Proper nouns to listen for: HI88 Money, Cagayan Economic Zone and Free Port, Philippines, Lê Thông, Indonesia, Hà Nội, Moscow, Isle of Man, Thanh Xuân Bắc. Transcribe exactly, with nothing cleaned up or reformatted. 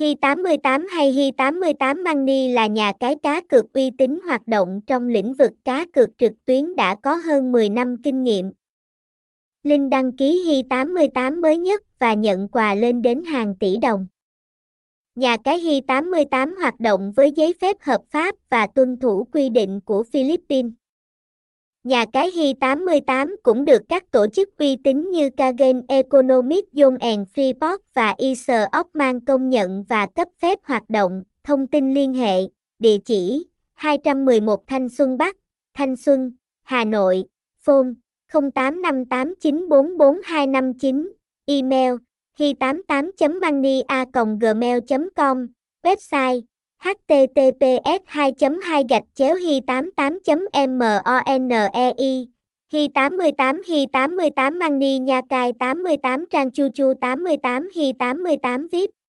hi tám mươi tám hay hi tám mươi tám Money là nhà cái cá cược uy tín hoạt động trong lĩnh vực cá cược trực tuyến đã có hơn mười năm kinh nghiệm. Link đăng ký hi tám mươi tám mới nhất và nhận quà lên đến hàng tỷ đồng. Nhà cái hi tám mươi tám hoạt động với giấy phép hợp pháp và tuân thủ quy định của Philippines. Nhà cái hi tám mươi tám cũng được các tổ chức uy tín như Cagayan Economic Zone and Free Port và Isle of Man công nhận và cấp phép hoạt động. Thông tin liên hệ, địa chỉ hai một một Thanh Xuân Bắc, Thanh Xuân, Hà Nội, phone không tám năm tám chín bốn bốn hai năm chín, email hi tám mươi tám chấm money a còng gmail chấm com, website h t t p s hai chấm hai gạch chéo hi tám mươi tám chấm money hi tám mươi tám hi tám mươi tám Money nhà cái tám mươi tám Trang Chu Chu tám mươi tám hi tám mươi tám vê i pê.